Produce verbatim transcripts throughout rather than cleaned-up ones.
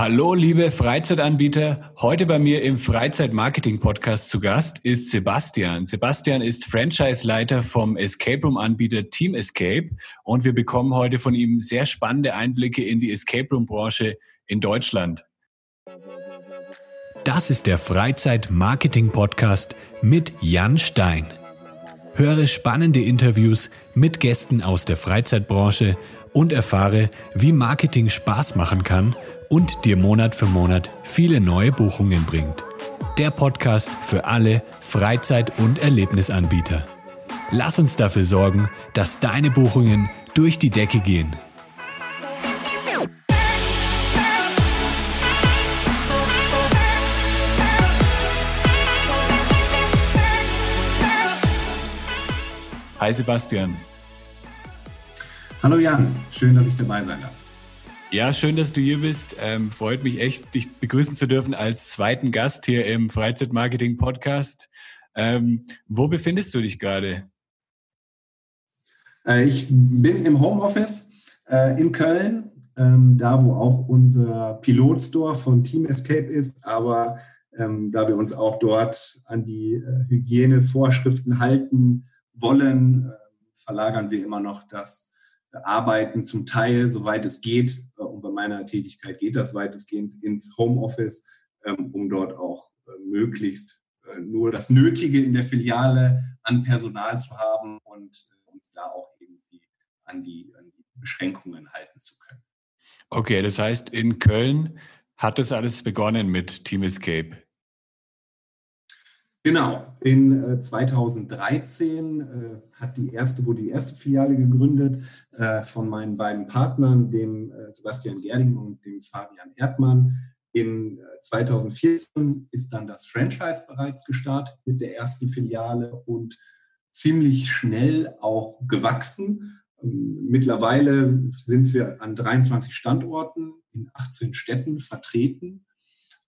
Hallo liebe Freizeitanbieter, heute bei mir im Freizeitmarketing-Podcast zu Gast ist Sebastian. Sebastian ist Franchise-Leiter vom Escape-Room-Anbieter Team Escape und wir bekommen heute von ihm sehr spannende Einblicke in die Escape-Room-Branche in Deutschland. Das ist der Freizeit-Marketing-Podcast mit Jan Stein. Höre spannende Interviews mit Gästen aus der Freizeitbranche und erfahre, wie Marketing Spaß machen kann und dir Monat für Monat viele neue Buchungen bringt. Der Podcast für alle Freizeit- und Erlebnisanbieter. Lass uns dafür sorgen, dass deine Buchungen durch die Decke gehen. Hi Sebastian. Hallo Jan, schön, dass ich dabei sein darf. Ja, schön, dass du hier bist. Ähm, freut mich echt, dich begrüßen zu dürfen als zweiten Gast hier im Freizeitmarketing-Podcast. Ähm, wo befindest du dich gerade? Äh, ich bin im Homeoffice äh, in Köln, ähm, da wo auch unser Pilotstore von Team Escape ist. Aber ähm, da wir uns auch dort an die äh, Hygienevorschriften halten wollen, äh, verlagern wir immer noch das Arbeiten zum Teil, soweit es geht, und bei meiner Tätigkeit geht das weitestgehend, ins Homeoffice, um dort auch möglichst nur das Nötige in der Filiale an Personal zu haben und uns da auch irgendwie an die, an die Beschränkungen halten zu können. Okay, das heißt, in Köln hat das alles begonnen mit Team Escape. Genau, in zweitausenddreizehn äh, hat die erste, wurde die erste Filiale gegründet äh, von meinen beiden Partnern, dem äh, Sebastian Gerding und dem Fabian Erdmann. In äh, zweitausendvierzehn ist dann das Franchise bereits gestartet mit der ersten Filiale und ziemlich schnell auch gewachsen. Ähm, mittlerweile sind wir an dreiundzwanzig Standorten in achtzehn Städten vertreten.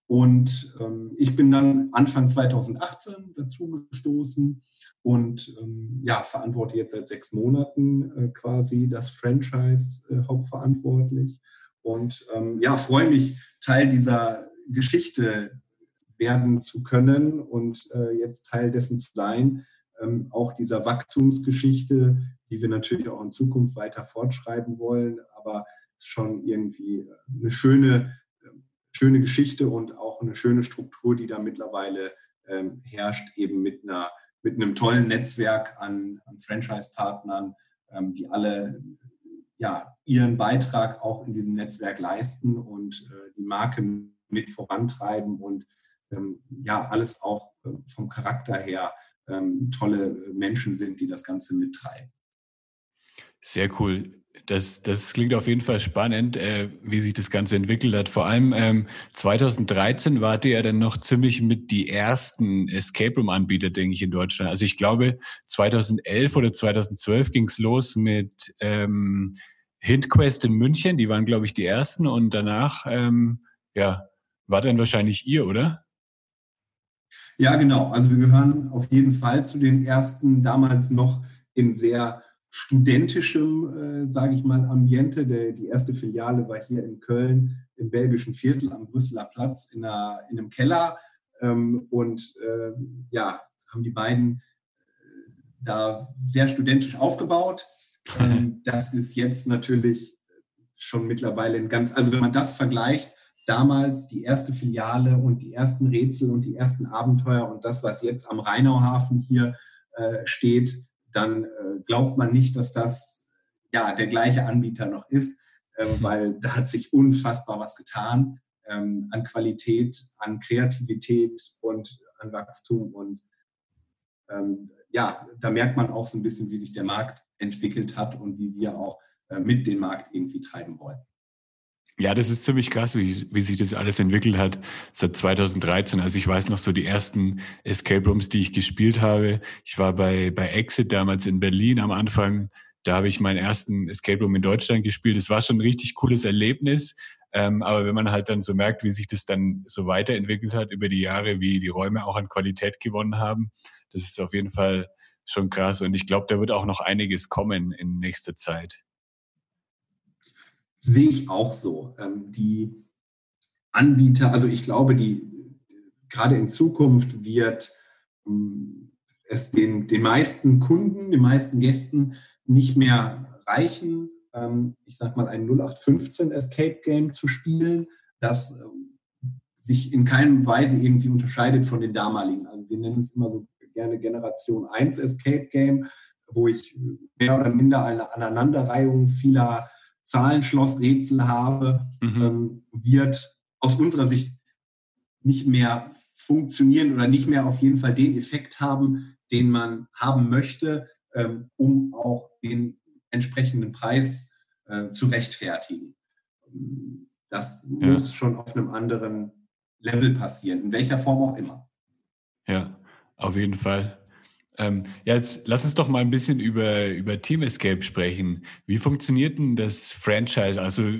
Und ähm, ich bin dann Anfang zweitausendachtzehn dazu gestoßen und ähm, ja, verantworte jetzt seit sechs Monaten äh, quasi das Franchise äh, hauptverantwortlich. Und ähm, ja, freue mich, Teil dieser Geschichte werden zu können und äh, jetzt Teil dessen zu sein, ähm, auch dieser Wachstumsgeschichte, die wir natürlich auch in Zukunft weiter fortschreiben wollen, aber es ist schon irgendwie eine schöne Schöne Geschichte und auch eine schöne Struktur, die da mittlerweile ähm, herrscht, eben mit, einer, mit einem tollen Netzwerk an, an Franchise-Partnern, ähm, die alle ja, ihren Beitrag auch in diesem Netzwerk leisten und äh, die Marke mit vorantreiben und ähm, ja, alles auch äh, vom Charakter her ähm, tolle Menschen sind, die das Ganze mittreiben. Sehr cool. Das, das klingt auf jeden Fall spannend, äh, wie sich das Ganze entwickelt hat. Vor allem ähm, zweitausenddreizehn wart ihr ja dann noch ziemlich mit die ersten Escape-Room-Anbieter, denke ich, in Deutschland. Also ich glaube, zweitausendelf oder zweitausendzwölf ging es los mit ähm, Hintquest in München. Die waren, glaube ich, die ersten. Und danach ähm, ja, war dann wahrscheinlich ihr, oder? Ja, genau. Also wir gehören auf jeden Fall zu den ersten, damals noch in sehr studentischem, äh, sage ich mal, Ambiente. Der, die erste Filiale war hier in Köln, im belgischen Viertel am Brüsseler Platz in, einer, in einem Keller. Ähm, und äh, ja, haben die beiden äh, da sehr studentisch aufgebaut. Ähm, das ist jetzt natürlich schon mittlerweile ein ganz, also wenn man das vergleicht, damals die erste Filiale und die ersten Rätsel und die ersten Abenteuer und das, was jetzt am Rheinauhafen hier äh, steht, dann glaubt man nicht, dass das ja der gleiche Anbieter noch ist, ähm, mhm. weil da hat sich unfassbar was getan ähm, an Qualität, an Kreativität und an Wachstum. Und ähm, ja, da merkt man auch so ein bisschen, wie sich der Markt entwickelt hat und wie wir auch äh, mit dem Markt irgendwie treiben wollen. Ja, das ist ziemlich krass, wie, wie sich das alles entwickelt hat seit zweitausenddreizehn. Also ich weiß noch so die ersten Escape Rooms, die ich gespielt habe. Ich war bei, bei Exit damals in Berlin am Anfang. Da habe ich meinen ersten Escape Room in Deutschland gespielt. Das war schon ein richtig cooles Erlebnis. Ähm, aber wenn man halt dann so merkt, wie sich das dann so weiterentwickelt hat über die Jahre, wie die Räume auch an Qualität gewonnen haben, das ist auf jeden Fall schon krass. Und ich glaube, da wird auch noch einiges kommen in nächster Zeit. Sehe ich auch so. Ähm, die Anbieter, also ich glaube, die gerade in Zukunft wird es den, den meisten Kunden, den meisten Gästen nicht mehr reichen, ähm, ich sag mal, ein null acht fünfzehn Escape Game zu spielen, das ähm, sich in keiner Weise irgendwie unterscheidet von den damaligen. Also wir nennen es immer so gerne Generation eins Escape Game, wo ich mehr oder minder eine Aneinanderreihung vieler Zahlenschlossrätsel habe, mhm. ähm, wird aus unserer Sicht nicht mehr funktionieren oder nicht mehr auf jeden Fall den Effekt haben, den man haben möchte, ähm, um auch den entsprechenden Preis äh, zu rechtfertigen. Das ja. muss schon auf einem anderen Level passieren, in welcher Form auch immer. Ja, auf jeden Fall. Ähm, ja, jetzt lass uns doch mal ein bisschen über, über Team Escape sprechen. Wie funktioniert denn das Franchise? Also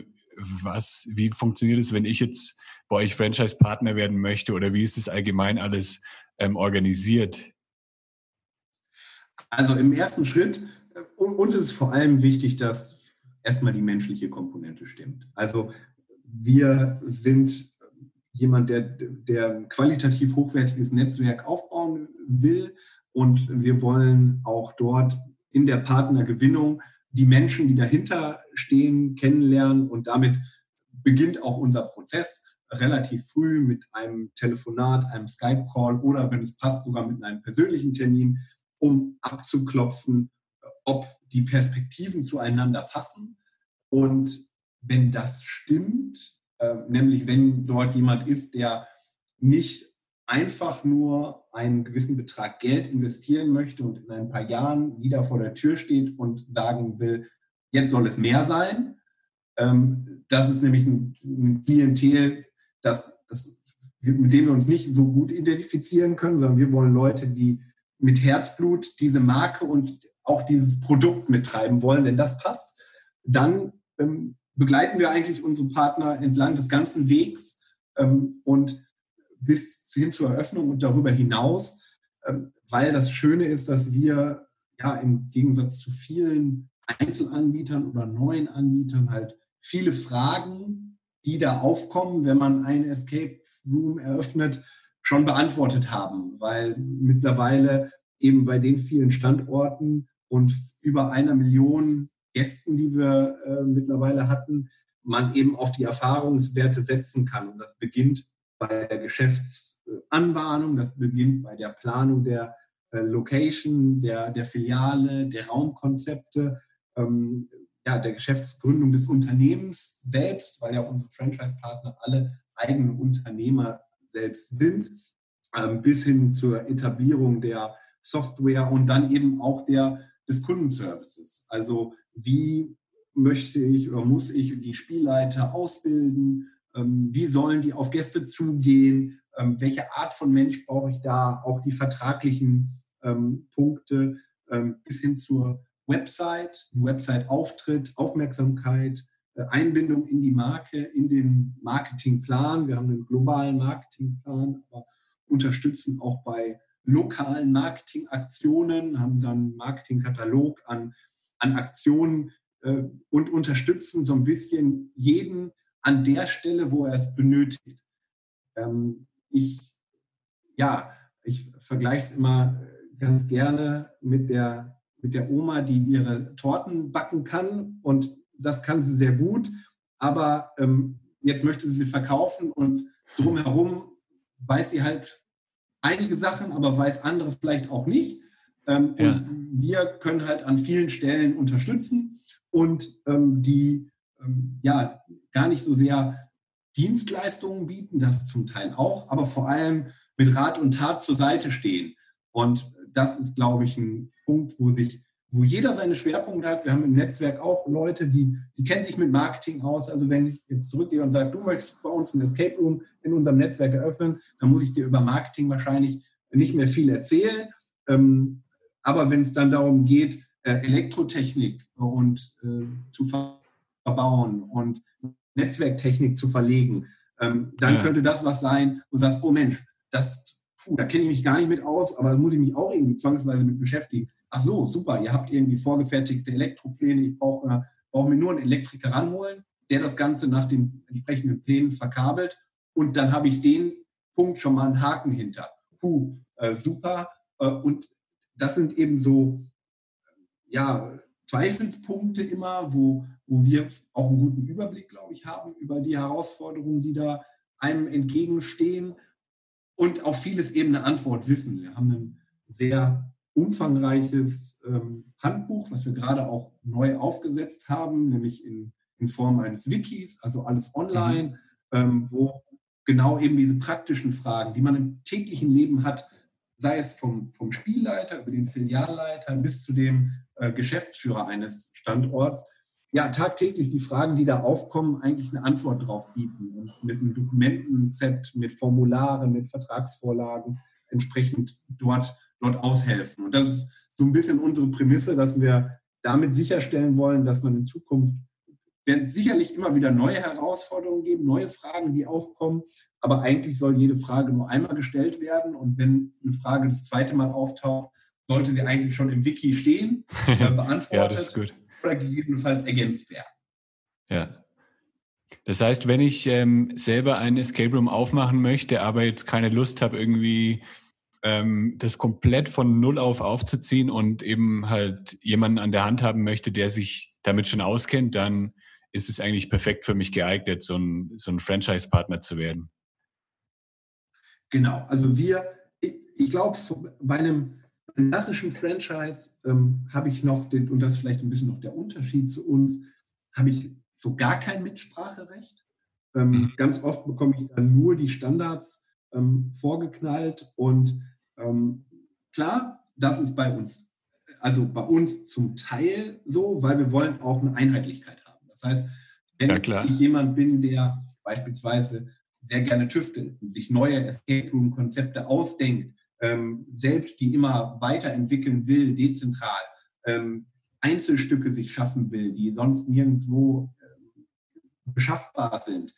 was, wie funktioniert es, wenn ich jetzt bei euch Franchise-Partner werden möchte, oder wie ist das allgemein alles ähm, organisiert? Also im ersten Schritt, uns ist vor allem wichtig, dass erstmal die menschliche Komponente stimmt. Also wir sind jemand, der, der ein qualitativ hochwertiges Netzwerk aufbauen will, und wir wollen auch dort in der Partnergewinnung die Menschen, die dahinter stehen, kennenlernen, und damit beginnt auch unser Prozess relativ früh mit einem Telefonat, einem Skype-Call oder, wenn es passt, sogar mit einem persönlichen Termin, um abzuklopfen, ob die Perspektiven zueinander passen. Und wenn das stimmt, äh, nämlich wenn dort jemand ist, der nicht einfach nur einen gewissen Betrag Geld investieren möchte und in ein paar Jahren wieder vor der Tür steht und sagen will, jetzt soll es mehr sein. Ähm, das ist nämlich ein, ein Klientel, das, das, mit dem wir uns nicht so gut identifizieren können, sondern wir wollen Leute, die mit Herzblut diese Marke und auch dieses Produkt mittreiben wollen, denn das passt. Dann ähm, begleiten wir eigentlich unsere Partner entlang des ganzen Wegs ähm, und bis hin zur Eröffnung und darüber hinaus, ähm, weil das Schöne ist, dass wir ja im Gegensatz zu vielen Einzelanbietern oder neuen Anbietern halt viele Fragen, die da aufkommen, wenn man einen Escape Room eröffnet, schon beantwortet haben, weil mittlerweile eben bei den vielen Standorten und über einer Million Gästen, die wir äh, mittlerweile hatten, man eben auf die Erfahrungswerte setzen kann. Und das beginnt bei der Geschäftsanbahnung, das beginnt bei der Planung der äh, Location, der, der Filiale, der Raumkonzepte, ähm, ja, der Geschäftsgründung des Unternehmens selbst, weil ja unsere Franchise-Partner alle eigene Unternehmer selbst sind, ähm, bis hin zur Etablierung der Software und dann eben auch der des Kundenservices. Also wie möchte ich oder muss ich die Spielleiter ausbilden? Ähm, wie sollen die auf Gäste zugehen? Ähm, welche Art von Mensch brauche ich da? Auch die vertraglichen ähm, Punkte ähm, bis hin zur Website, Website-Auftritt, Aufmerksamkeit, äh, Einbindung in die Marke, in den Marketingplan. Wir haben einen globalen Marketingplan, aber unterstützen auch bei lokalen Marketingaktionen, haben dann Marketingkatalog an, an Aktionen äh, und unterstützen so ein bisschen jeden an der Stelle, wo er es benötigt. Ähm, ich ja, ich vergleiche es immer ganz gerne mit der, mit der Oma, die ihre Torten backen kann, und das kann sie sehr gut, aber ähm, jetzt möchte sie sie verkaufen und drumherum weiß sie halt einige Sachen, aber weiß andere vielleicht auch nicht. Ähm, ja. Und wir können halt an vielen Stellen unterstützen und ähm, die ähm, ja gar nicht so sehr Dienstleistungen bieten, das zum Teil auch, aber vor allem mit Rat und Tat zur Seite stehen. Und das ist, glaube ich, ein Punkt, wo sich, wo jeder seine Schwerpunkte hat. Wir haben im Netzwerk auch Leute, die, die kennen sich mit Marketing aus. Also wenn ich jetzt zurückgehe und sage, du möchtest bei uns ein Escape Room in unserem Netzwerk eröffnen, dann muss ich dir über Marketing wahrscheinlich nicht mehr viel erzählen. Aber wenn es dann darum geht, Elektrotechnik und zu verbauen und Netzwerktechnik zu verlegen, dann ja. könnte das was sein, wo du sagst, oh Mensch, das, puh, da kenne ich mich gar nicht mit aus, aber da muss ich mich auch irgendwie zwangsweise mit beschäftigen. Ach so, super, ihr habt irgendwie vorgefertigte Elektropläne, ich brauche brauch mir nur einen Elektriker ranholen, der das Ganze nach den entsprechenden Plänen verkabelt und dann habe ich den Punkt schon mal einen Haken hinter. Puh, äh, super. Äh, und das sind eben so ja, Zweifelspunkte immer, wo, wo wir auch einen guten Überblick, glaube ich, haben über die Herausforderungen, die da einem entgegenstehen und auf vieles eben eine Antwort wissen. Wir haben einen sehr umfangreiches ähm, Handbuch, was wir gerade auch neu aufgesetzt haben, nämlich in, in Form eines Wikis, also alles online, mhm. ähm, wo genau eben diese praktischen Fragen, die man im täglichen Leben hat, sei es vom, vom Spielleiter über den Filialleiter bis zu dem äh, Geschäftsführer eines Standorts, ja, tagtäglich die Fragen, die da aufkommen, eigentlich eine Antwort drauf bieten. Und mit einem Dokumentenset, mit Formularen, mit Vertragsvorlagen entsprechend dort dort aushelfen. Und das ist so ein bisschen unsere Prämisse, dass wir damit sicherstellen wollen, dass man in Zukunft, werden es sicherlich immer wieder neue Herausforderungen geben, neue Fragen, die aufkommen, aber eigentlich soll jede Frage nur einmal gestellt werden und wenn eine Frage das zweite Mal auftaucht, sollte sie eigentlich schon im Wiki stehen, beantwortet ja, das ist gut. Oder gegebenenfalls ergänzt werden. Ja. Das heißt, wenn ich ähm, selber einen Escape Room aufmachen möchte, aber jetzt keine Lust habe, irgendwie ähm, das komplett von Null auf aufzuziehen und eben halt jemanden an der Hand haben möchte, der sich damit schon auskennt, dann ist es eigentlich perfekt für mich geeignet, so ein, so ein Franchise-Partner zu werden. Genau, also wir, ich, ich glaube, bei einem klassischen Franchise ähm, habe ich noch, den, und das ist vielleicht ein bisschen noch der Unterschied zu uns, habe ich so gar kein Mitspracherecht. Ähm, mhm. Ganz oft bekomme ich dann nur die Standards ähm, vorgeknallt und ähm, klar, das ist bei uns, also bei uns zum Teil so, weil wir wollen auch eine Einheitlichkeit haben. Das heißt, wenn ja, ich jemand bin, der beispielsweise sehr gerne tüftelt, sich neue Escape Room Konzepte ausdenkt, ähm, selbst die immer weiterentwickeln will, dezentral, ähm, Einzelstücke sich schaffen will, die sonst nirgendwo beschaffbar sind,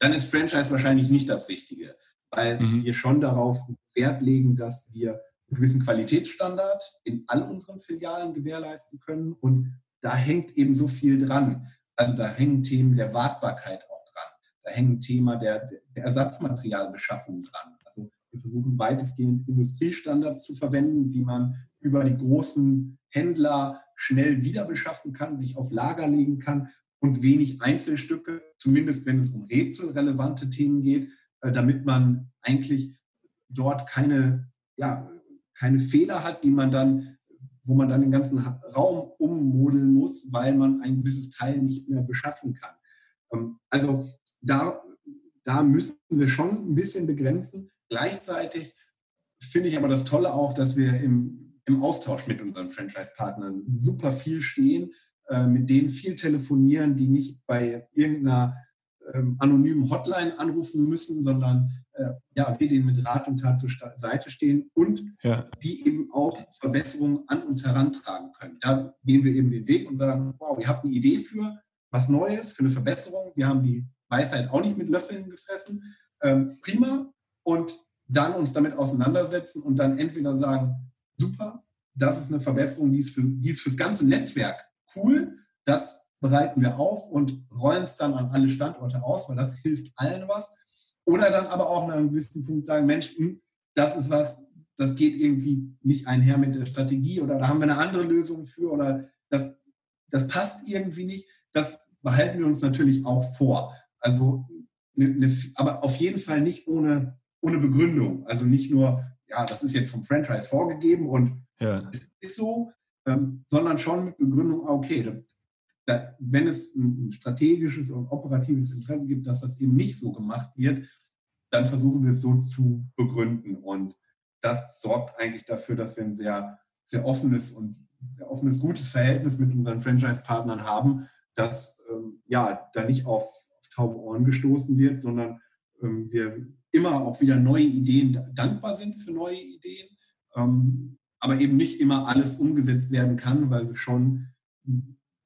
dann ist Franchise wahrscheinlich nicht das Richtige, weil mhm. wir schon darauf Wert legen, dass wir einen gewissen Qualitätsstandard in all unseren Filialen gewährleisten können und da hängt eben so viel dran. Also da hängen Themen der Wartbarkeit auch dran, da hängen Themen der, der Ersatzmaterialbeschaffung dran. Also wir versuchen weitestgehend Industriestandards zu verwenden, die man über die großen Händler schnell wiederbeschaffen kann, sich auf Lager legen kann, und wenig Einzelstücke, zumindest wenn es um rätselrelevante Themen geht, damit man eigentlich dort keine, ja, keine Fehler hat, die man dann, wo man dann den ganzen Raum ummodeln muss, weil man ein gewisses Teil nicht mehr beschaffen kann. Also da, da müssen wir schon ein bisschen begrenzen. Gleichzeitig finde ich aber das Tolle auch, dass wir im, im Austausch mit unseren Franchise-Partnern super viel stehen, mit denen viel telefonieren, die nicht bei irgendeiner ähm, anonymen Hotline anrufen müssen, sondern äh, ja, wir denen mit Rat und Tat zur Seite stehen und ja. die eben auch Verbesserungen an uns herantragen können. Da gehen wir eben den Weg und sagen, wow, ihr habt eine Idee für was Neues, für eine Verbesserung. Wir haben die Weisheit auch nicht mit Löffeln gefressen. Ähm, prima. Und dann uns damit auseinandersetzen und dann entweder sagen, super, das ist eine Verbesserung, die ist, für, die ist fürs ganze Netzwerk cool, das bereiten wir auf und rollen es dann an alle Standorte aus, weil das hilft allen was. Oder dann aber auch nach einem gewissen Punkt sagen, Mensch, das ist was, das geht irgendwie nicht einher mit der Strategie oder da haben wir eine andere Lösung für oder das, das passt irgendwie nicht. Das behalten wir uns natürlich auch vor. Also, ne, ne, aber auf jeden Fall nicht ohne, ohne Begründung. Also nicht nur, ja, das ist jetzt vom Franchise vorgegeben und ja. es ist so, Ähm, sondern schon mit Begründung, okay, da, da, wenn es ein strategisches und operatives Interesse gibt, dass das eben nicht so gemacht wird, dann versuchen wir es so zu begründen. Und das sorgt eigentlich dafür, dass wir ein sehr, sehr offenes und sehr offenes, gutes Verhältnis mit unseren Franchise-Partnern haben, dass ähm, ja, da nicht auf, auf taube Ohren gestoßen wird, sondern ähm, wir immer auch wieder neue Ideen, dankbar sind für neue Ideen, ähm, aber eben nicht immer alles umgesetzt werden kann, weil wir schon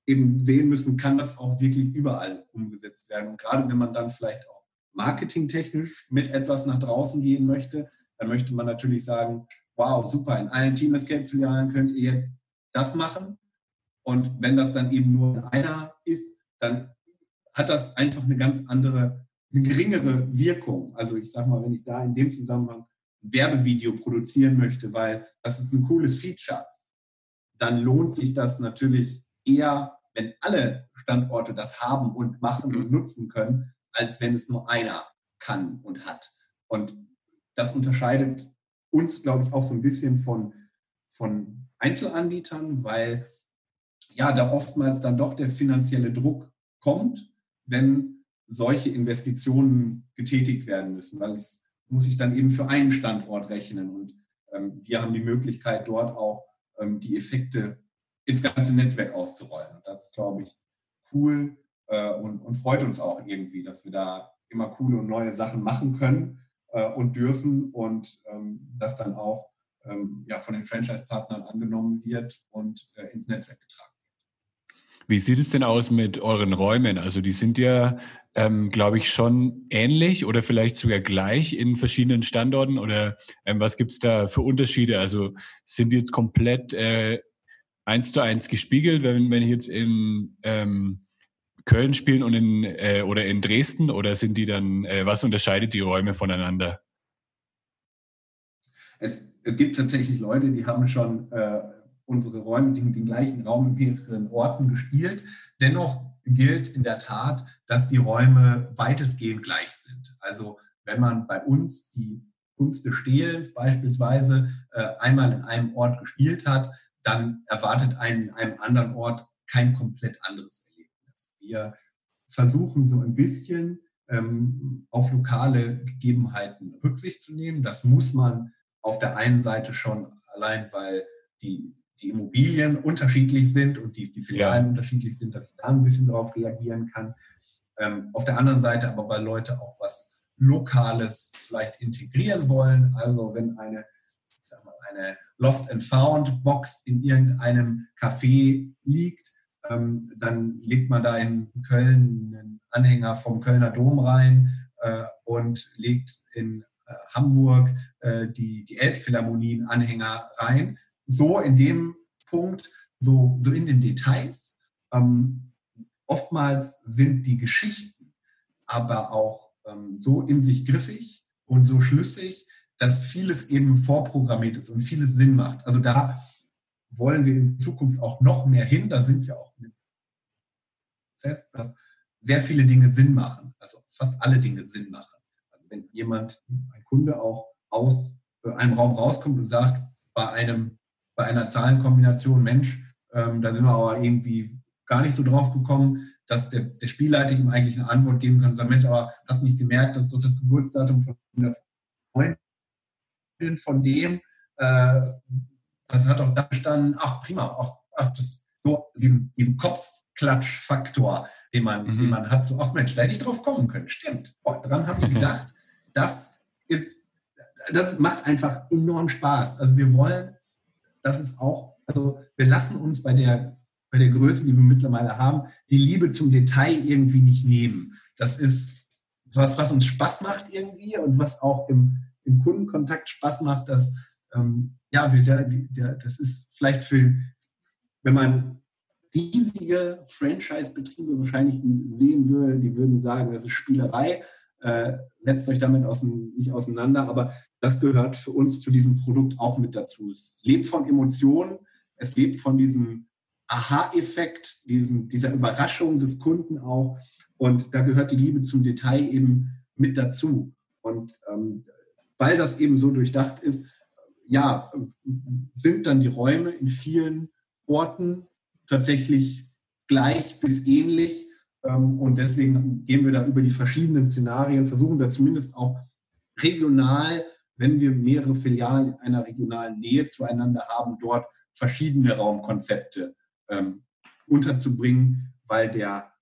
eben sehen müssen, kann das auch wirklich überall umgesetzt werden. Und gerade wenn man dann vielleicht auch marketingtechnisch mit etwas nach draußen gehen möchte, dann möchte man natürlich sagen, wow, super, in allen Team Escape-Filialen könnt ihr jetzt das machen. Und wenn das dann eben nur einer ist, dann hat das einfach eine ganz andere eine geringere Wirkung. Also ich sage mal, wenn ich da in dem Zusammenhang ein Werbevideo produzieren möchte, weil das ist ein cooles Feature, dann lohnt sich das natürlich eher, wenn alle Standorte das haben und machen und nutzen können, als wenn es nur einer kann und hat. Und das unterscheidet uns, glaube ich, auch so ein bisschen von, von Einzelanbietern, weil ja da oftmals dann doch der finanzielle Druck kommt, wenn solche Investitionen getätigt werden müssen, weil es muss ich dann eben für einen Standort rechnen. Und ähm, wir haben die Möglichkeit, dort auch ähm, die Effekte ins ganze Netzwerk auszurollen. Und das ist, glaube ich, cool äh, und, und freut uns auch irgendwie, dass wir da immer coole und neue Sachen machen können äh, und dürfen und ähm, das dann auch ähm, ja, von den Franchise-Partnern angenommen wird und äh, ins Netzwerk getragen wird. Wie sieht es denn aus mit euren Räumen? Also die sind ja, ähm, glaube ich, schon ähnlich oder vielleicht sogar gleich in verschiedenen Standorten oder ähm, was gibt es da für Unterschiede? Also sind die jetzt komplett äh, eins zu eins gespiegelt, wenn, wenn ich jetzt in ähm, Köln spielen und in, äh, oder in Dresden oder sind die dann, äh, was unterscheidet die Räume voneinander? Es, es gibt tatsächlich Leute, die haben schon äh, unsere Räume, die, den gleichen Raum in mehreren Orten gespielt. Dennoch gilt in der Tat, dass die Räume weitestgehend gleich sind. Also wenn man bei uns die Kunst des Stehlens beispielsweise äh, einmal in einem Ort gespielt hat, dann erwartet einen in einem anderen Ort kein komplett anderes Erlebnis. Wir versuchen so ein bisschen ähm, auf lokale Gegebenheiten Rücksicht zu nehmen. Das muss man auf der einen Seite schon allein, weil die, die Immobilien unterschiedlich sind und die, die Filialen ja. unterschiedlich sind, dass ich da ein bisschen drauf reagieren kann. Ähm, auf der anderen Seite aber, weil Leute auch was Lokales vielleicht integrieren wollen. Also wenn eine ich sag mal, eine Lost-and-Found-Box in irgendeinem Café liegt, ähm, dann legt man da in Köln einen Anhänger vom Kölner Dom rein äh, und legt in äh, Hamburg äh, die, die Elbphilharmonie einen Anhänger rein. So in dem Punkt, so, so in den Details. Ähm, oftmals sind die Geschichten aber auch ähm, so in sich griffig und so schlüssig, dass vieles eben vorprogrammiert ist und vieles Sinn macht. Also da wollen wir in Zukunft auch noch mehr hin. Da sind wir auch im Prozess, dass sehr viele Dinge Sinn machen. Also fast alle Dinge Sinn machen. Also wenn jemand, ein Kunde auch aus einem Raum rauskommt und sagt, bei, einem, bei einer Zahlenkombination, Mensch, ähm, da sind wir aber irgendwie gar nicht so drauf gekommen, dass der, der Spielleiter ihm eigentlich eine Antwort geben kann und sagt, Mensch, aber hast nicht gemerkt, das ist doch das Geburtsdatum von der Freundin. Von dem, äh, das hat auch da gestanden, ach prima, ach, ach das, so diesen, diesen Kopfklatschfaktor, den man, mhm. den man hat, so, ach Mensch, da hätte ich drauf kommen können, stimmt, boah, dran haben wir gedacht, das ist, das macht einfach enorm Spaß, also wir wollen, das ist auch, also wir lassen uns bei der, bei der Größe, die wir mittlerweile haben, die Liebe zum Detail irgendwie nicht nehmen, das ist was, was uns Spaß macht irgendwie und was auch im im Kundenkontakt Spaß macht, dass ähm, ja, wir, der, der, das ist vielleicht für, wenn man riesige Franchise-Betriebe wahrscheinlich sehen würde, die würden sagen, das ist Spielerei, äh, setzt euch damit aus, nicht auseinander, aber das gehört für uns zu diesem Produkt auch mit dazu. Es lebt von Emotionen, es lebt von diesem Aha-Effekt, diesen, dieser Überraschung des Kunden auch und da gehört die Liebe zum Detail eben mit dazu und ähm, weil das eben so durchdacht ist, ja, sind dann die Räume in vielen Orten tatsächlich gleich bis ähnlich. Und deswegen gehen wir da über die verschiedenen Szenarien, versuchen da zumindest auch regional, wenn wir mehrere Filialen in einer regionalen Nähe zueinander haben, dort verschiedene Raumkonzepte unterzubringen, weil der,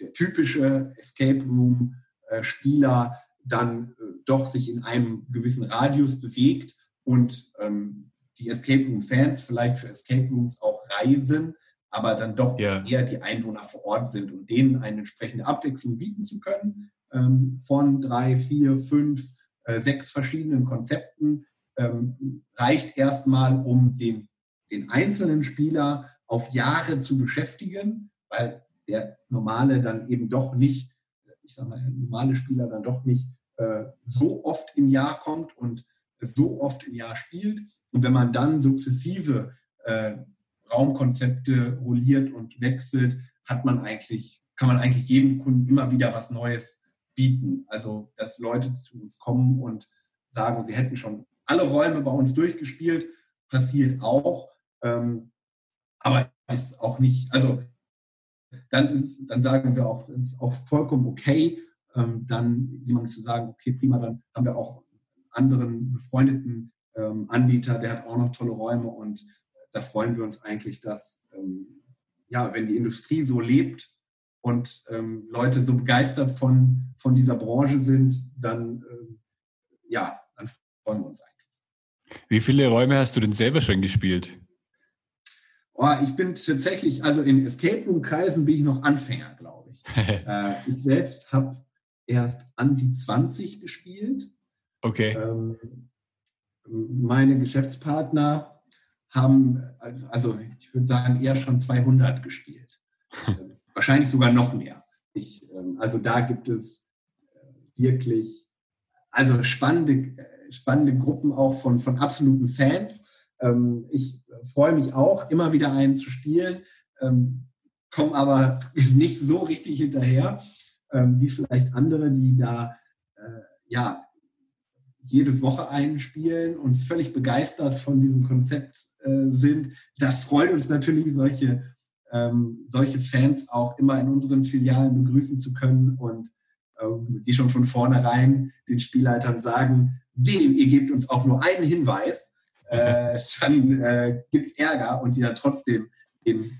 der typische Escape-Room-Spieler dann äh, doch sich in einem gewissen Radius bewegt und ähm, die Escape-Room-Fans vielleicht für Escape-Rooms auch reisen, aber dann doch ja. eher die Einwohner vor Ort sind und denen eine entsprechende Abwechslung bieten zu können ähm, von drei, vier, fünf, äh, sechs verschiedenen Konzepten ähm, reicht erstmal, um den, den einzelnen Spieler auf Jahre zu beschäftigen, weil der normale dann eben doch nicht ich sag mal, normale Spieler dann doch nicht äh, so oft im Jahr kommt und so oft im Jahr spielt. Und wenn man dann sukzessive äh, Raumkonzepte rolliert und wechselt, hat man eigentlich, kann man eigentlich jedem Kunden immer wieder was Neues bieten. Also, dass Leute zu uns kommen und sagen, sie hätten schon alle Räume bei uns durchgespielt, passiert auch. Ähm, aber ist auch nicht, also dann, ist, dann sagen wir auch, es ist auch vollkommen okay, ähm, dann jemandem zu sagen, okay, prima, dann haben wir auch anderen befreundeten ähm, Anbieter, der hat auch noch tolle Räume, und da freuen wir uns eigentlich, dass, ähm, ja, wenn die Industrie so lebt und ähm, Leute so begeistert von, von dieser Branche sind, dann, ähm, ja, dann freuen wir uns eigentlich. Wie viele Räume hast du denn selber schon gespielt? Oh, ich bin tatsächlich, also in Escape-Room-Kreisen bin ich noch Anfänger, glaube ich. äh, ich selbst habe erst an die zwanzig gespielt. Okay. Ähm, meine Geschäftspartner haben, also ich würde sagen, eher schon zweihundert gespielt. Wahrscheinlich sogar noch mehr. Ich, ähm, also da gibt es wirklich also spannende, spannende Gruppen auch von, von absoluten Fans. Ähm, ich freue mich auch, immer wieder einen zu spielen, ähm, komme aber nicht so richtig hinterher, ähm, wie vielleicht andere, die da äh, ja jede Woche einen spielen und völlig begeistert von diesem Konzept äh, sind. Das freut uns natürlich, solche, ähm, solche Fans auch immer in unseren Filialen begrüßen zu können und ähm, die schon von vornherein den Spielleitern sagen, wem ihr gebt uns auch nur einen Hinweis, äh, dann äh, gibt es Ärger, und die dann trotzdem in äh,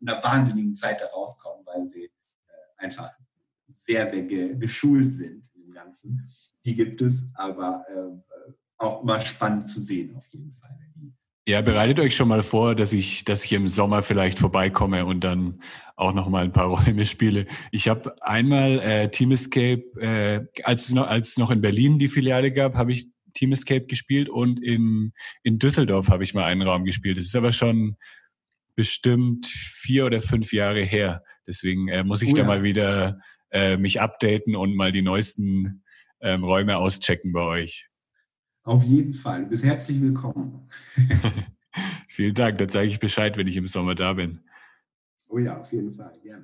einer wahnsinnigen Zeit da rauskommen, weil sie äh, einfach sehr, sehr ge- geschult sind. Ganzen. Die gibt es, aber äh, auch immer spannend zu sehen auf jeden Fall. Ja, bereitet euch schon mal vor, dass ich, dass ich im Sommer vielleicht vorbeikomme und dann auch noch mal ein paar Räume spiele. Ich habe einmal äh, Team Escape, äh, als es noch, als es noch in Berlin die Filiale gab, habe ich Team Escape gespielt, und in, in Düsseldorf habe ich mal einen Raum gespielt. Das ist aber schon bestimmt vier oder fünf Jahre her. Deswegen äh, muss ich oh, da ja. mal wieder mich updaten und mal die neuesten ähm, Räume auschecken bei euch. Auf jeden Fall. Du bist herzlich willkommen. Vielen Dank. Da zeige ich Bescheid, wenn ich im Sommer da bin. Oh ja, auf jeden Fall. Gerne.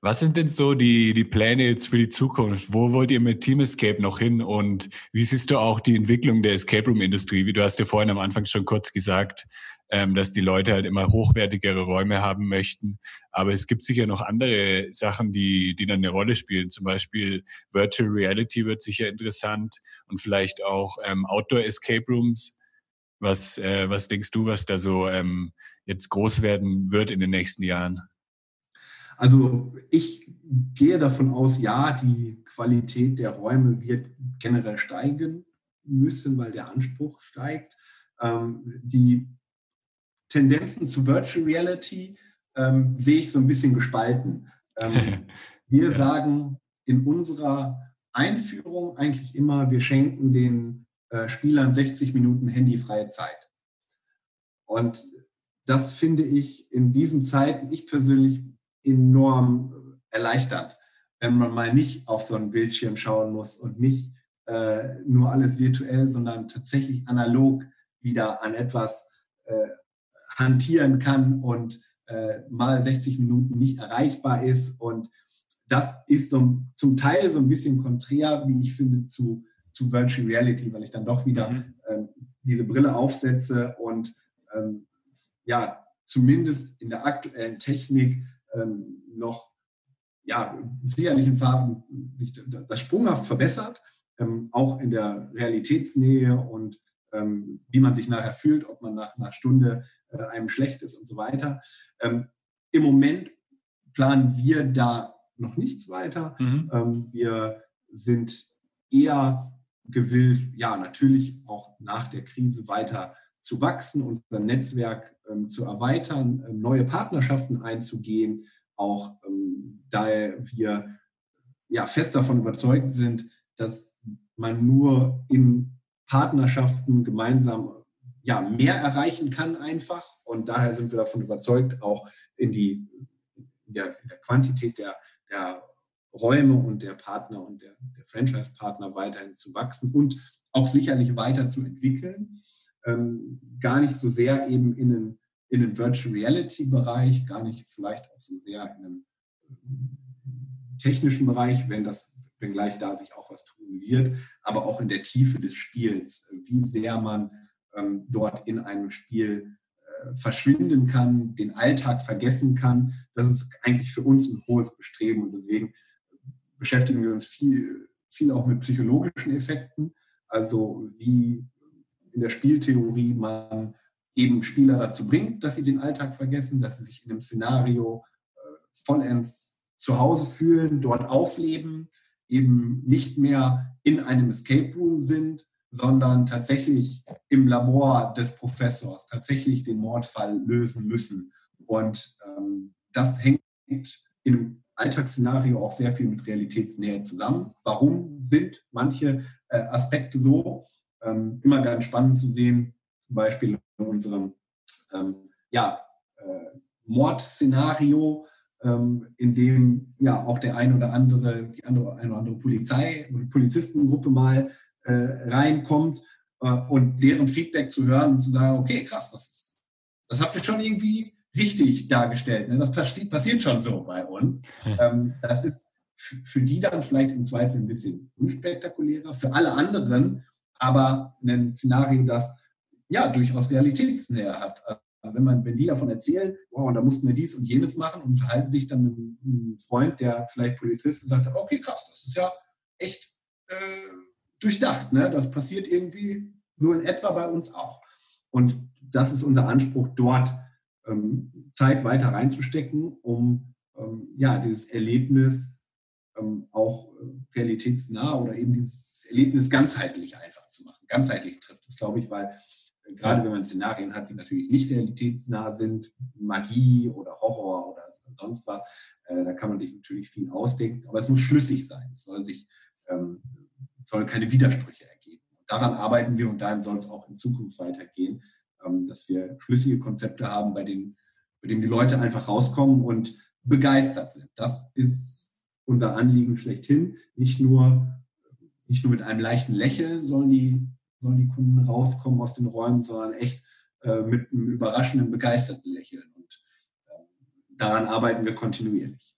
Was sind denn so die, die Pläne jetzt für die Zukunft? Wo wollt ihr mit Team Escape noch hin? Und wie siehst du auch die Entwicklung der Escape-Room-Industrie? Wie du hast ja vorhin am Anfang schon kurz gesagt, ähm, dass die Leute halt immer hochwertigere Räume haben möchten. Aber es gibt sicher noch andere Sachen, die, die dann eine Rolle spielen. Zum Beispiel Virtual Reality wird sicher interessant, und vielleicht auch ähm, Outdoor-Escape-Rooms. Was, äh, was denkst du, was da so ähm, jetzt groß werden wird in den nächsten Jahren? Also ich gehe davon aus, ja, die Qualität der Räume wird generell steigen müssen, weil der Anspruch steigt. Ähm, die Tendenzen zu Virtual Reality ähm, sehe ich so ein bisschen gespalten. Ähm, wir ja. sagen in unserer Einführung eigentlich immer, wir schenken den äh, Spielern sechzig Minuten handyfreie Zeit. Und das finde ich in diesen Zeiten, ich persönlich, enorm erleichtert, wenn man mal nicht auf so einen Bildschirm schauen muss und nicht äh, nur alles virtuell, sondern tatsächlich analog wieder an etwas äh, hantieren kann und äh, mal sechzig Minuten nicht erreichbar ist. Und das ist so, zum Teil so ein bisschen konträr, wie ich finde, zu, zu Virtual Reality, weil ich dann doch wieder mhm. ähm, diese Brille aufsetze und ähm, ja, zumindest in der aktuellen Technik Ähm, noch ja, sicherlich in Farben sich das sprunghaft verbessert, ähm, auch in der Realitätsnähe und ähm, wie man sich nachher fühlt, ob man nach einer Stunde äh, einem schlecht ist und so weiter. Ähm, im Moment planen wir da noch nichts weiter. Mhm. Ähm, wir sind eher gewillt, ja, natürlich auch nach der Krise weiter zu wachsen, unser Netzwerk ähm, zu erweitern, ähm, neue Partnerschaften einzugehen, auch ähm, da wir ja fest davon überzeugt sind, dass man nur in Partnerschaften gemeinsam ja mehr erreichen kann einfach, und daher sind wir davon überzeugt, auch in die in der, in der Quantität der, der Räume und der Partner und der, der Franchise-Partner weiterhin zu wachsen und auch sicherlich weiterzuentwickeln. Ähm, gar nicht so sehr eben in den, in den Virtual-Reality-Bereich, gar nicht vielleicht auch so sehr in einem technischen Bereich, wenn das, wenn gleich da sich auch was tun wird, aber auch in der Tiefe des Spiels, wie sehr man ähm, dort in einem Spiel äh, verschwinden kann, den Alltag vergessen kann. Das ist eigentlich für uns ein hohes Bestreben und deswegen beschäftigen wir uns viel, viel auch mit psychologischen Effekten, also wie in der Spieltheorie man eben Spieler dazu bringt, dass sie den Alltag vergessen, dass sie sich in einem Szenario äh, vollends zu Hause fühlen, dort aufleben, eben nicht mehr in einem Escape-Room sind, sondern tatsächlich im Labor des Professors tatsächlich den Mordfall lösen müssen. Und ähm, das hängt im Alltagsszenario auch sehr viel mit Realitätsnähe zusammen. Warum sind manche äh, Aspekte so? Ähm, immer ganz spannend zu sehen, zum Beispiel in unserem ähm, ja, äh, Mordszenario, Ähm, in dem ja auch der ein oder andere, die andere, eine oder andere Polizei oder Polizistengruppe mal äh, reinkommt äh, und deren Feedback zu hören und zu sagen, okay, krass, das, das habt ihr schon irgendwie richtig dargestellt. Ne? Das passi- passiert schon so bei uns. Ähm, das ist f- für die dann vielleicht im Zweifel ein bisschen unspektakulärer, für alle anderen, aber ein Szenario, das ja durchaus Realitätsnähe hat. Also wenn, man, wenn die davon erzählen, wow, und da mussten wir dies und jenes machen und unterhalten sich dann mit einem Freund, der vielleicht Polizist ist, und sagt, okay, krass, das ist ja echt äh, durchdacht. Ne? Das passiert irgendwie nur in etwa bei uns auch. Und das ist unser Anspruch, dort ähm, Zeit weiter reinzustecken, um ähm, ja, dieses Erlebnis ähm, auch äh, realitätsnah oder eben dieses Erlebnis ganzheitlich einfach zu machen. Ganzheitlich trifft es, glaube ich, weil gerade wenn man Szenarien hat, die natürlich nicht realitätsnah sind, Magie oder Horror oder sonst was, äh, da kann man sich natürlich viel ausdenken, aber es muss schlüssig sein, es soll sich, ähm, soll keine Widersprüche ergeben. Und daran arbeiten wir und daran soll es auch in Zukunft weitergehen, ähm, dass wir schlüssige Konzepte haben, bei denen, bei denen die Leute einfach rauskommen und begeistert sind. Das ist unser Anliegen schlechthin. Nicht nur, nicht nur mit einem leichten Lächeln sollen die sollen die Kunden rauskommen aus den Räumen, sondern echt äh, mit einem überraschenden, begeisterten Lächeln. Und äh, daran arbeiten wir kontinuierlich.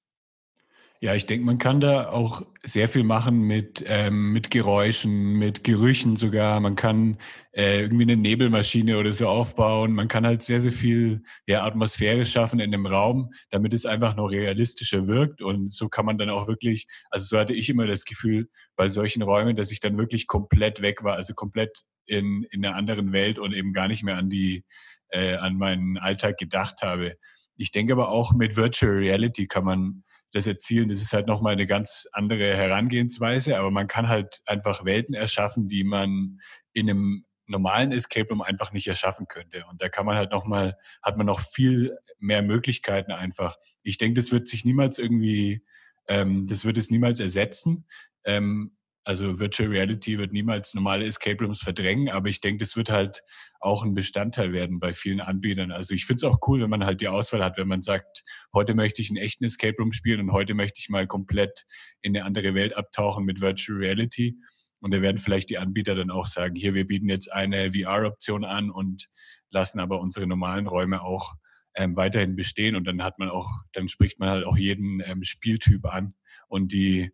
Ja, ich denke, man kann da auch sehr viel machen mit, ähm, mit Geräuschen, mit Gerüchen sogar. Man kann äh, irgendwie eine Nebelmaschine oder so aufbauen. Man kann halt sehr, sehr viel ja, Atmosphäre schaffen in dem Raum, damit es einfach noch realistischer wirkt. Und so kann man dann auch wirklich, also so hatte ich immer das Gefühl bei solchen Räumen, dass ich dann wirklich komplett weg war, also komplett in, in einer anderen Welt und eben gar nicht mehr an die, äh, an meinen Alltag gedacht habe. Ich denke aber auch mit Virtual Reality kann man das erzielen, das ist halt nochmal eine ganz andere Herangehensweise, aber man kann halt einfach Welten erschaffen, die man in einem normalen Escape Room einfach nicht erschaffen könnte. Und da kann man halt nochmal, hat man noch viel mehr Möglichkeiten einfach. Ich denke, das wird sich niemals irgendwie, ähm, das wird es niemals ersetzen. Ähm, also Virtual Reality wird niemals normale Escape Rooms verdrängen, aber ich denke, das wird halt auch ein Bestandteil werden bei vielen Anbietern. Also ich finde es auch cool, wenn man halt die Auswahl hat, wenn man sagt, heute möchte ich einen echten Escape Room spielen und heute möchte ich mal komplett in eine andere Welt abtauchen mit Virtual Reality. Und da werden vielleicht die Anbieter dann auch sagen, hier, wir bieten jetzt eine V R-Option an und lassen aber unsere normalen Räume auch ähm, weiterhin bestehen. Und dann hat man auch, dann spricht man halt auch jeden ähm, Spieltyp an und die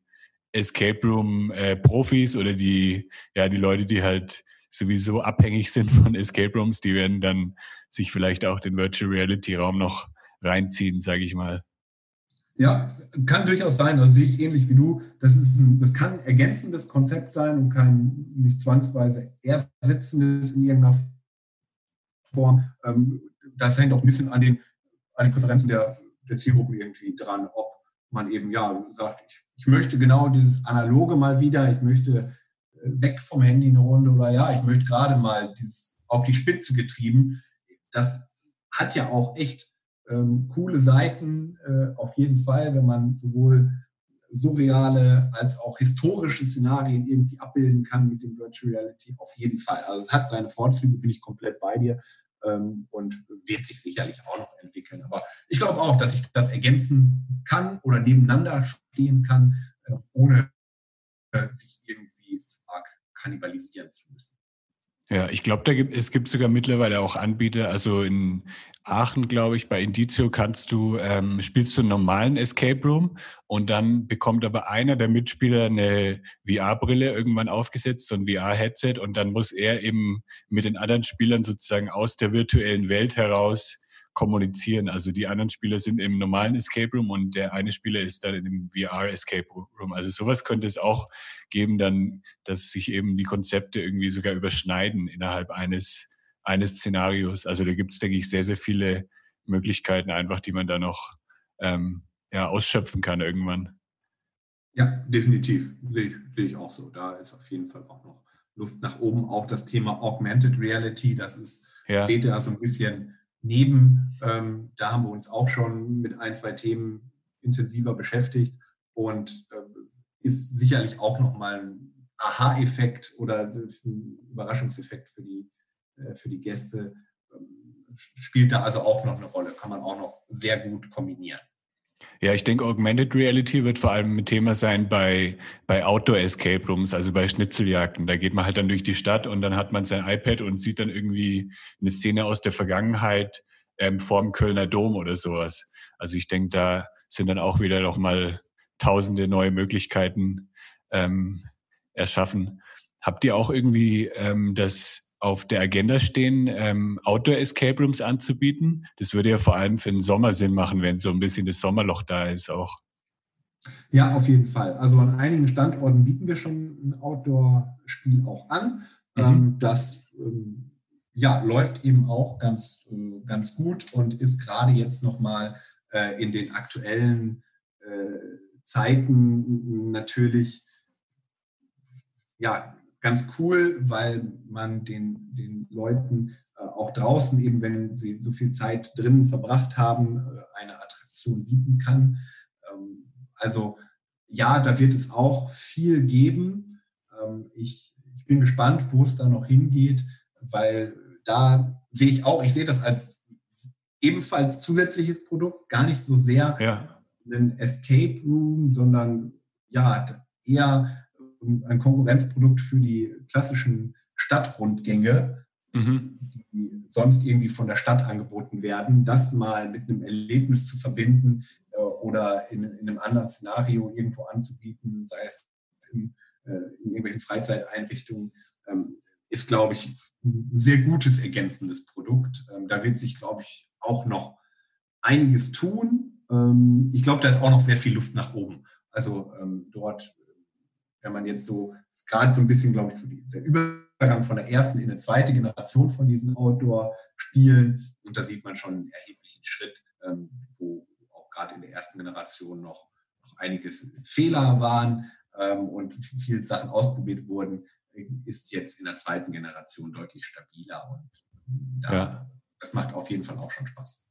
Escape Room äh, Profis oder die, ja, die Leute, die halt sowieso abhängig sind von Escape Rooms, die werden dann sich vielleicht auch den Virtual Reality Raum noch reinziehen, sage ich mal. Ja, kann durchaus sein, also sehe ich ähnlich wie du. Das ist ein, das kann ein ergänzendes Konzept sein und kein nicht zwangsweise ersetzendes in irgendeiner Form. Ähm, das hängt auch ein bisschen an den, an den Präferenzen der, der Zielgruppen irgendwie dran, ob man eben, ja, sagt, ich, ich möchte genau dieses Analoge mal wieder, ich möchte weg vom Handy eine Runde oder ja, ich möchte gerade mal dieses auf die Spitze getrieben. Das hat ja auch echt ähm, coole Seiten, äh, auf jeden Fall, wenn man sowohl surreale als auch historische Szenarien irgendwie abbilden kann mit dem Virtual Reality, auf jeden Fall. Also es hat seine Vorzüge, bin ich komplett bei dir, ähm, und wird sich sicherlich auch noch entwickeln. Aber ich glaube auch, dass ich das ergänzen kann oder nebeneinander stehen kann, äh, ohne äh, sich irgendwie arg kannibalisieren zu müssen. Ja, ich glaube, da gibt, es gibt sogar mittlerweile auch Anbieter, also in Aachen, glaube ich, bei Indizio kannst du, ähm, spielst du einen normalen Escape Room und dann bekommt aber einer der Mitspieler eine V R-Brille irgendwann aufgesetzt, so ein V R-Headset, und dann muss er eben mit den anderen Spielern sozusagen aus der virtuellen Welt heraus kommunizieren. Also die anderen Spieler sind im normalen Escape Room und der eine Spieler ist dann im V R-Escape Room. Also sowas könnte es auch geben, dann, dass sich eben die Konzepte irgendwie sogar überschneiden innerhalb eines, eines Szenarios. Also da gibt es, denke ich, sehr, sehr viele Möglichkeiten einfach, die man da noch ähm, ja, ausschöpfen kann irgendwann. Ja, definitiv. Sehe ich auch so. Da ist auf jeden Fall auch noch Luft nach oben. Auch das Thema Augmented Reality, das ist, ja. steht da so ein bisschen neben. Ähm, da haben wir uns auch schon mit ein, zwei Themen intensiver beschäftigt und ähm, ist sicherlich auch nochmal ein Aha-Effekt oder ein Überraschungseffekt für die, äh, für die Gäste. Ähm, spielt da also auch noch eine Rolle, kann man auch noch sehr gut kombinieren. Ja, ich denke, Augmented Reality wird vor allem ein Thema sein bei, bei Outdoor-Escape-Rooms, also bei Schnitzeljagden. Da geht man halt dann durch die Stadt und dann hat man sein iPad und sieht dann irgendwie eine Szene aus der Vergangenheit ähm, vorm Kölner Dom oder sowas. Also ich denke, da sind dann auch wieder nochmal tausende neue Möglichkeiten ähm, erschaffen. Habt ihr auch irgendwie ähm, das auf der Agenda stehen, ähm, Outdoor-Escape-Rooms anzubieten? Das würde ja vor allem für den Sommer Sinn machen, wenn so ein bisschen das Sommerloch da ist auch. Ja, auf jeden Fall. Also an einigen Standorten bieten wir schon ein Outdoor-Spiel auch an. Mhm. Ähm, das ähm, ja, läuft eben auch ganz, äh, ganz gut und ist gerade jetzt nochmal äh, in den aktuellen äh, Zeiten natürlich ja, ganz cool, weil man den, den Leuten äh, auch draußen, eben wenn sie so viel Zeit drinnen verbracht haben, äh, eine Attraktion bieten kann. Ähm, also ja, da wird es auch viel geben. Ähm, ich, ich bin gespannt, wo es da noch hingeht, weil da sehe ich auch, ich sehe das als ebenfalls zusätzliches Produkt, gar nicht so sehr ja. ein Escape Room, sondern ja, eher ein Konkurrenzprodukt für die klassischen Stadtrundgänge, mhm. die sonst irgendwie von der Stadt angeboten werden, das mal mit einem Erlebnis zu verbinden äh, oder in, in einem anderen Szenario irgendwo anzubieten, sei es in, äh, in irgendwelchen Freizeiteinrichtungen, ähm, ist, glaube ich, ein sehr gutes ergänzendes Produkt. Ähm, da wird sich, glaube ich, auch noch einiges tun. Ähm, ich glaube, da ist auch noch sehr viel Luft nach oben. Also ähm, dort wenn man jetzt so, gerade so ein bisschen, glaube ich, so die, der Übergang von der ersten in eine zweite Generation von diesen Outdoor-Spielen. Und da sieht man schon einen erheblichen Schritt, ähm, wo auch gerade in der ersten Generation noch, noch einiges Fehler waren ähm, und viele Sachen ausprobiert wurden, ist jetzt in der zweiten Generation deutlich stabiler. Und da, ja. das macht auf jeden Fall auch schon Spaß.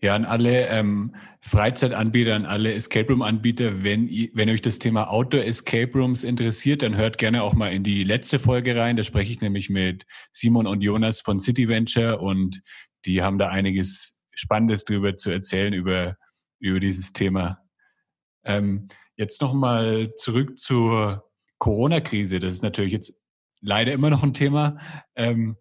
Ja, an alle ähm, Freizeitanbieter, an alle Escape Room-Anbieter, wenn, wenn euch das Thema Outdoor-Escape Rooms interessiert, dann hört gerne auch mal in die letzte Folge rein. Da spreche ich nämlich mit Simon und Jonas von City Venture und die haben da einiges Spannendes drüber zu erzählen, über, über dieses Thema. Ähm, jetzt nochmal zurück zur Corona-Krise. Das ist natürlich jetzt leider immer noch ein Thema. Ähm,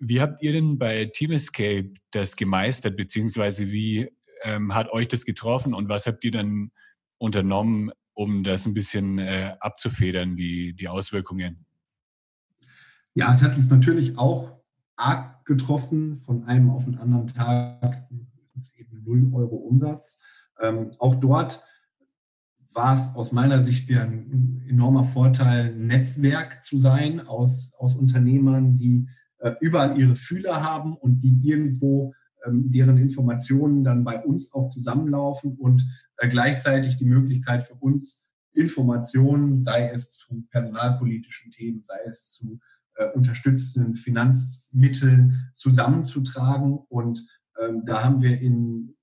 Wie habt ihr denn bei Team Escape das gemeistert, beziehungsweise wie ähm, hat euch das getroffen und was habt ihr dann unternommen, um das ein bisschen äh, abzufedern, die, die Auswirkungen? Ja, es hat uns natürlich auch arg getroffen. Von einem auf den anderen Tag ist eben null Euro Umsatz. Ähm, auch dort war es aus meiner Sicht wieder ein enormer Vorteil, ein Netzwerk zu sein aus, aus Unternehmern, die überall ihre Fühler haben und die irgendwo ähm, deren Informationen dann bei uns auch zusammenlaufen und äh, gleichzeitig die Möglichkeit für uns Informationen, sei es zu personalpolitischen Themen, sei es zu äh, unterstützenden Finanzmitteln zusammenzutragen. Und ähm, da haben wir in,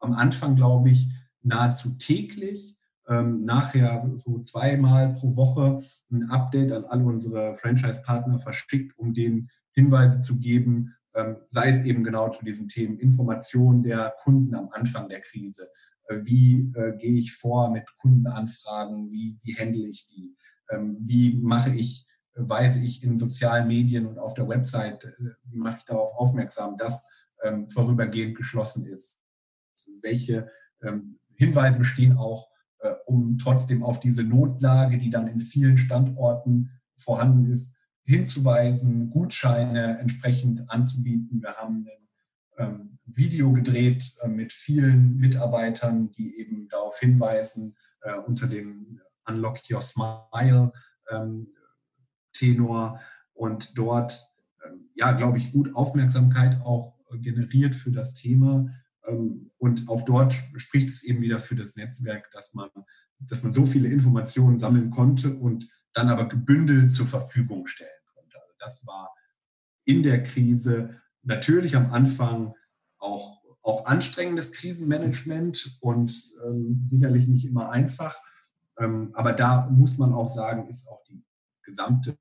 am Anfang, glaube ich, nahezu täglich, ähm, nachher so zweimal pro Woche ein Update an alle unsere Franchise-Partner verschickt, um denen Hinweise zu geben, ähm, sei es eben genau zu diesen Themen Information der Kunden am Anfang der Krise. Äh, wie äh, gehe ich vor mit Kundenanfragen? Wie, wie handle ich die? Ähm, wie mache ich, weise ich in sozialen Medien und auf der Website, äh, wie mache ich darauf aufmerksam, dass ähm, vorübergehend geschlossen ist? Welche ähm, Hinweise bestehen auch, äh, um trotzdem auf diese Notlage, die dann in vielen Standorten vorhanden ist, hinzuweisen, Gutscheine entsprechend anzubieten. Wir haben ein ähm, Video gedreht äh, mit vielen Mitarbeitern, die eben darauf hinweisen, äh, unter dem Unlock Your Smile ähm, Tenor, und dort, äh, ja, glaube ich, gut Aufmerksamkeit auch äh, generiert für das Thema. Und auch dort spricht es eben wieder für das Netzwerk, dass man, dass man so viele Informationen sammeln konnte und dann aber gebündelt zur Verfügung stellen konnte. Also das war in der Krise natürlich am Anfang auch, auch anstrengendes Krisenmanagement und ähm, sicherlich nicht immer einfach. Ähm, aber da muss man auch sagen, ist auch die gesamte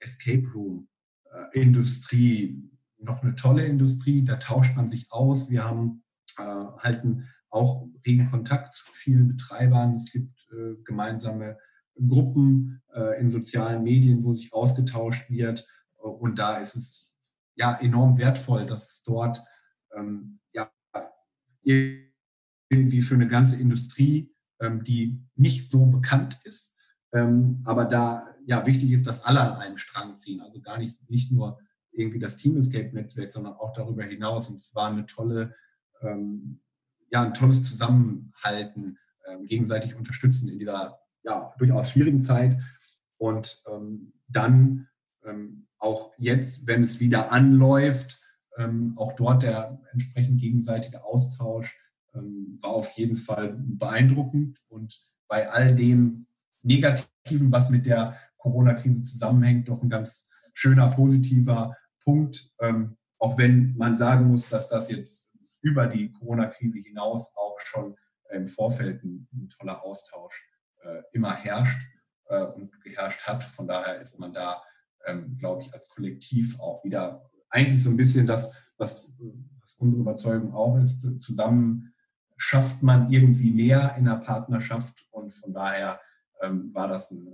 Escape-Room-Industrie noch eine tolle Industrie. Da tauscht man sich aus. Wir haben Äh, halten auch regen Kontakt zu vielen Betreibern. Es gibt äh, gemeinsame Gruppen äh, in sozialen Medien, wo sich ausgetauscht wird. Und da ist es ja enorm wertvoll, dass dort ähm, ja, irgendwie für eine ganze Industrie, ähm, die nicht so bekannt ist, ähm, aber da ja wichtig ist, dass alle an einem Strang ziehen. Also gar nicht, nicht nur irgendwie das Team Escape-Netzwerk, sondern auch darüber hinaus. Und es war eine tolle Ähm, ja, ein tolles Zusammenhalten, ähm, gegenseitig unterstützen in dieser ja, durchaus schwierigen Zeit. Und ähm, dann ähm, auch jetzt, wenn es wieder anläuft, ähm, auch dort der entsprechend gegenseitige Austausch ähm, war auf jeden Fall beeindruckend. Und bei all dem Negativen, was mit der Corona-Krise zusammenhängt, doch ein ganz schöner, positiver Punkt. Ähm, auch wenn man sagen muss, dass das jetzt über die Corona-Krise hinaus auch schon im Vorfeld ein, ein toller Austausch äh, immer herrscht äh, und geherrscht hat. Von daher ist man da, ähm, glaube ich, als Kollektiv auch wieder eigentlich so ein bisschen das, was, was unsere Überzeugung auch ist, zusammen schafft man irgendwie mehr in der Partnerschaft, und von daher ähm, war das ein,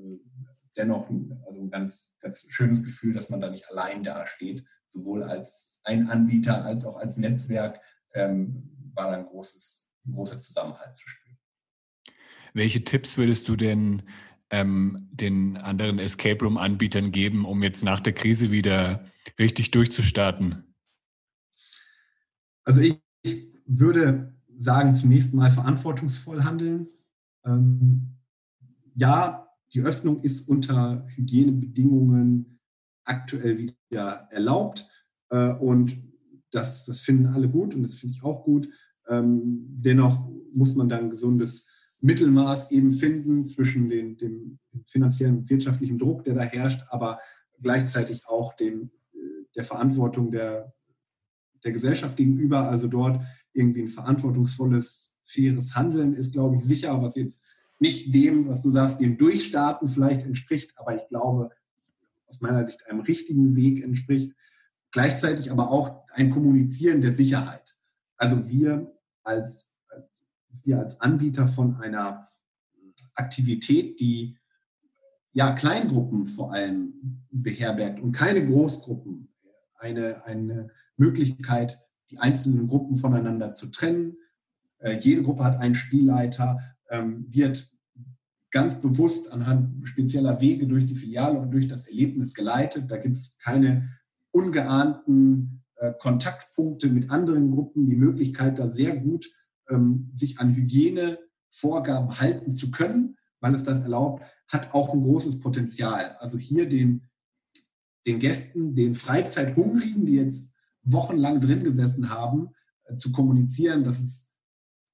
dennoch ein, also ein ganz, ganz schönes Gefühl, dass man da nicht allein dasteht, sowohl als ein Anbieter als auch als Netzwerk. Ähm, war ein großes, großer Zusammenhalt zu spüren. Welche Tipps würdest du denn ähm, den anderen Escape-Room-Anbietern geben, um jetzt nach der Krise wieder richtig durchzustarten? Also ich, ich würde sagen, zunächst mal verantwortungsvoll handeln. Ähm, ja, die Öffnung ist unter Hygienebedingungen aktuell wieder erlaubt äh, und Das, das finden alle gut und das finde ich auch gut. Ähm, dennoch muss man dann ein gesundes Mittelmaß eben finden zwischen den, dem finanziellen und wirtschaftlichen Druck, der da herrscht, aber gleichzeitig auch dem, der Verantwortung der, der Gesellschaft gegenüber. Also dort irgendwie ein verantwortungsvolles, faires Handeln ist, glaube ich, sicher, was jetzt nicht dem, was du sagst, dem Durchstarten vielleicht entspricht, aber ich glaube, aus meiner Sicht einem richtigen Weg entspricht. Gleichzeitig aber auch ein Kommunizieren der Sicherheit. Also wir als, wir als Anbieter von einer Aktivität, die ja Kleingruppen vor allem beherbergt und keine Großgruppen, eine, eine Möglichkeit, die einzelnen Gruppen voneinander zu trennen. Äh, jede Gruppe hat einen Spielleiter, ähm, wird ganz bewusst anhand spezieller Wege durch die Filiale und durch das Erlebnis geleitet. Da gibt es keine ungeahnten äh, Kontaktpunkte mit anderen Gruppen, die Möglichkeit, da sehr gut ähm, sich an Hygienevorgaben halten zu können, weil es das erlaubt, hat auch ein großes Potenzial. Also hier den, den Gästen, den Freizeithungrigen, die jetzt wochenlang drin gesessen haben, äh, zu kommunizieren, dass es,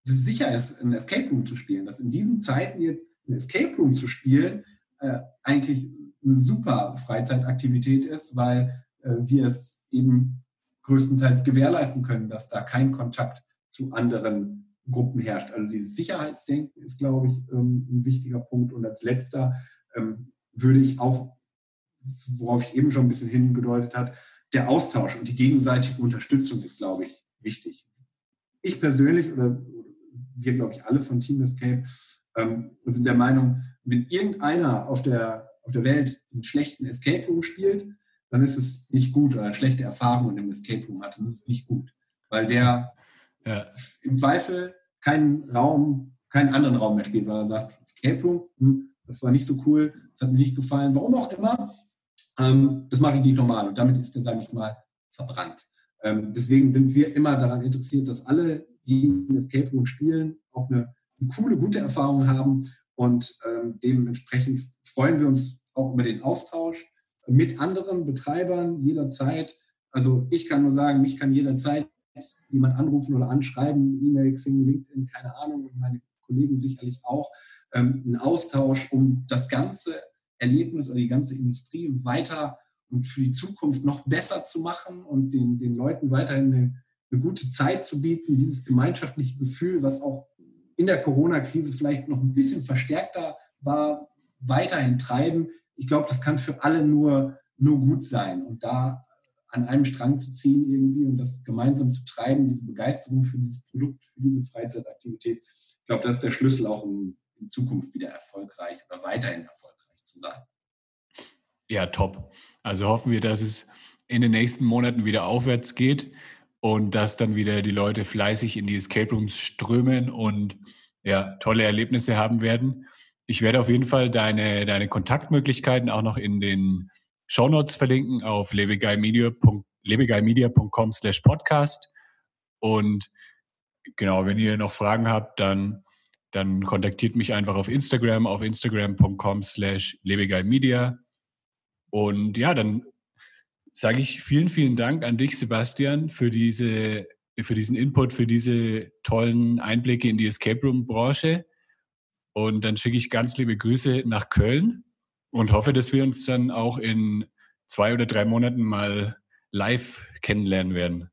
dass es sicher ist, ein Escape Room zu spielen, dass in diesen Zeiten jetzt ein Escape Room zu spielen äh, eigentlich eine super Freizeitaktivität ist, weil wir es eben größtenteils gewährleisten können, dass da kein Kontakt zu anderen Gruppen herrscht. Also dieses Sicherheitsdenken ist, glaube ich, ein wichtiger Punkt. Und als letzter würde ich auch, worauf ich eben schon ein bisschen hingedeutet habe, der Austausch und die gegenseitige Unterstützung ist, glaube ich, wichtig. Ich persönlich oder wir, glaube ich, alle von Team Escape ähm, sind der Meinung, wenn irgendeiner auf der, auf der Welt einen schlechten Escape-Room spielt, dann ist es nicht gut oder schlechte Erfahrungen im Escape-Room hat, dann ist es nicht gut. Weil der ja. im Zweifel keinen Raum, keinen anderen Raum mehr spielt, weil er sagt, Escape-Room, hm, das war nicht so cool, das hat mir nicht gefallen, warum auch immer, ähm, das mache ich nicht normal. Und damit ist der, sage ich mal, verbrannt. Ähm, deswegen sind wir immer daran interessiert, dass alle, die im Escape-Room spielen, auch eine, eine coole, gute Erfahrung haben. Und ähm, dementsprechend freuen wir uns auch über den Austausch mit anderen Betreibern jederzeit. Also ich kann nur sagen, mich kann jederzeit jemand anrufen oder anschreiben, E-Mail, Xing, LinkedIn, keine Ahnung, und meine Kollegen sicherlich auch, ähm, einen Austausch, um das ganze Erlebnis oder die ganze Industrie weiter und für die Zukunft noch besser zu machen und den, den Leuten weiterhin eine, eine gute Zeit zu bieten, dieses gemeinschaftliche Gefühl, was auch in der Corona-Krise vielleicht noch ein bisschen verstärkter war, weiterhin treiben. Ich glaube, das kann für alle nur, nur gut sein. Und da an einem Strang zu ziehen irgendwie und das gemeinsam zu treiben, diese Begeisterung für dieses Produkt, für diese Freizeitaktivität, ich glaube, das ist der Schlüssel auch, um in Zukunft wieder erfolgreich oder weiterhin erfolgreich zu sein. Ja, top. Also hoffen wir, dass es in den nächsten Monaten wieder aufwärts geht und dass dann wieder die Leute fleißig in die Escape Rooms strömen und ja, tolle Erlebnisse haben werden. Ich werde auf jeden Fall deine, deine Kontaktmöglichkeiten auch noch in den Shownotes verlinken auf lebegeil media punkt com slash podcast. Und genau, wenn ihr noch Fragen habt, dann, dann kontaktiert mich einfach auf Instagram, auf instagram punkt com slash lebegeil media. Und ja, dann sage ich vielen, vielen Dank an dich, Sebastian, für diese, für diesen Input, für diese tollen Einblicke in die Escape Room Branche. Und dann schicke ich ganz liebe Grüße nach Köln und hoffe, dass wir uns dann auch in zwei oder drei Monaten mal live kennenlernen werden.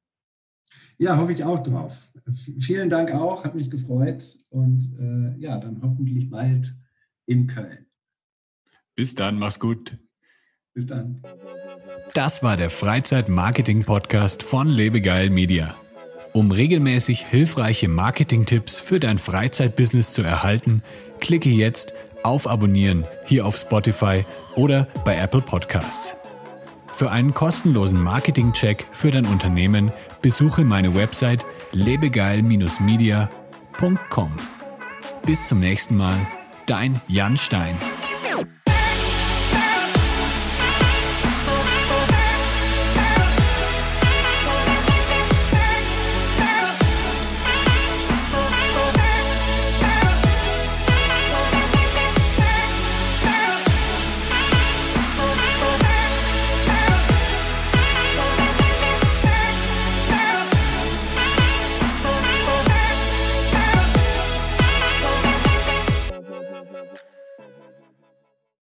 Ja, hoffe ich auch drauf. Vielen Dank auch, hat mich gefreut. Und äh, ja, dann hoffentlich bald in Köln. Bis dann, mach's gut. Bis dann. Das war der Freizeit-Marketing-Podcast von Lebegeil Media. Um regelmäßig hilfreiche Marketing-Tipps für dein Freizeitbusiness zu erhalten, klicke jetzt auf Abonnieren hier auf Spotify oder bei Apple Podcasts. Für einen kostenlosen Marketing-Check für dein Unternehmen besuche meine Website lebegeil dash media punkt com. Bis zum nächsten Mal, dein Jan Stein.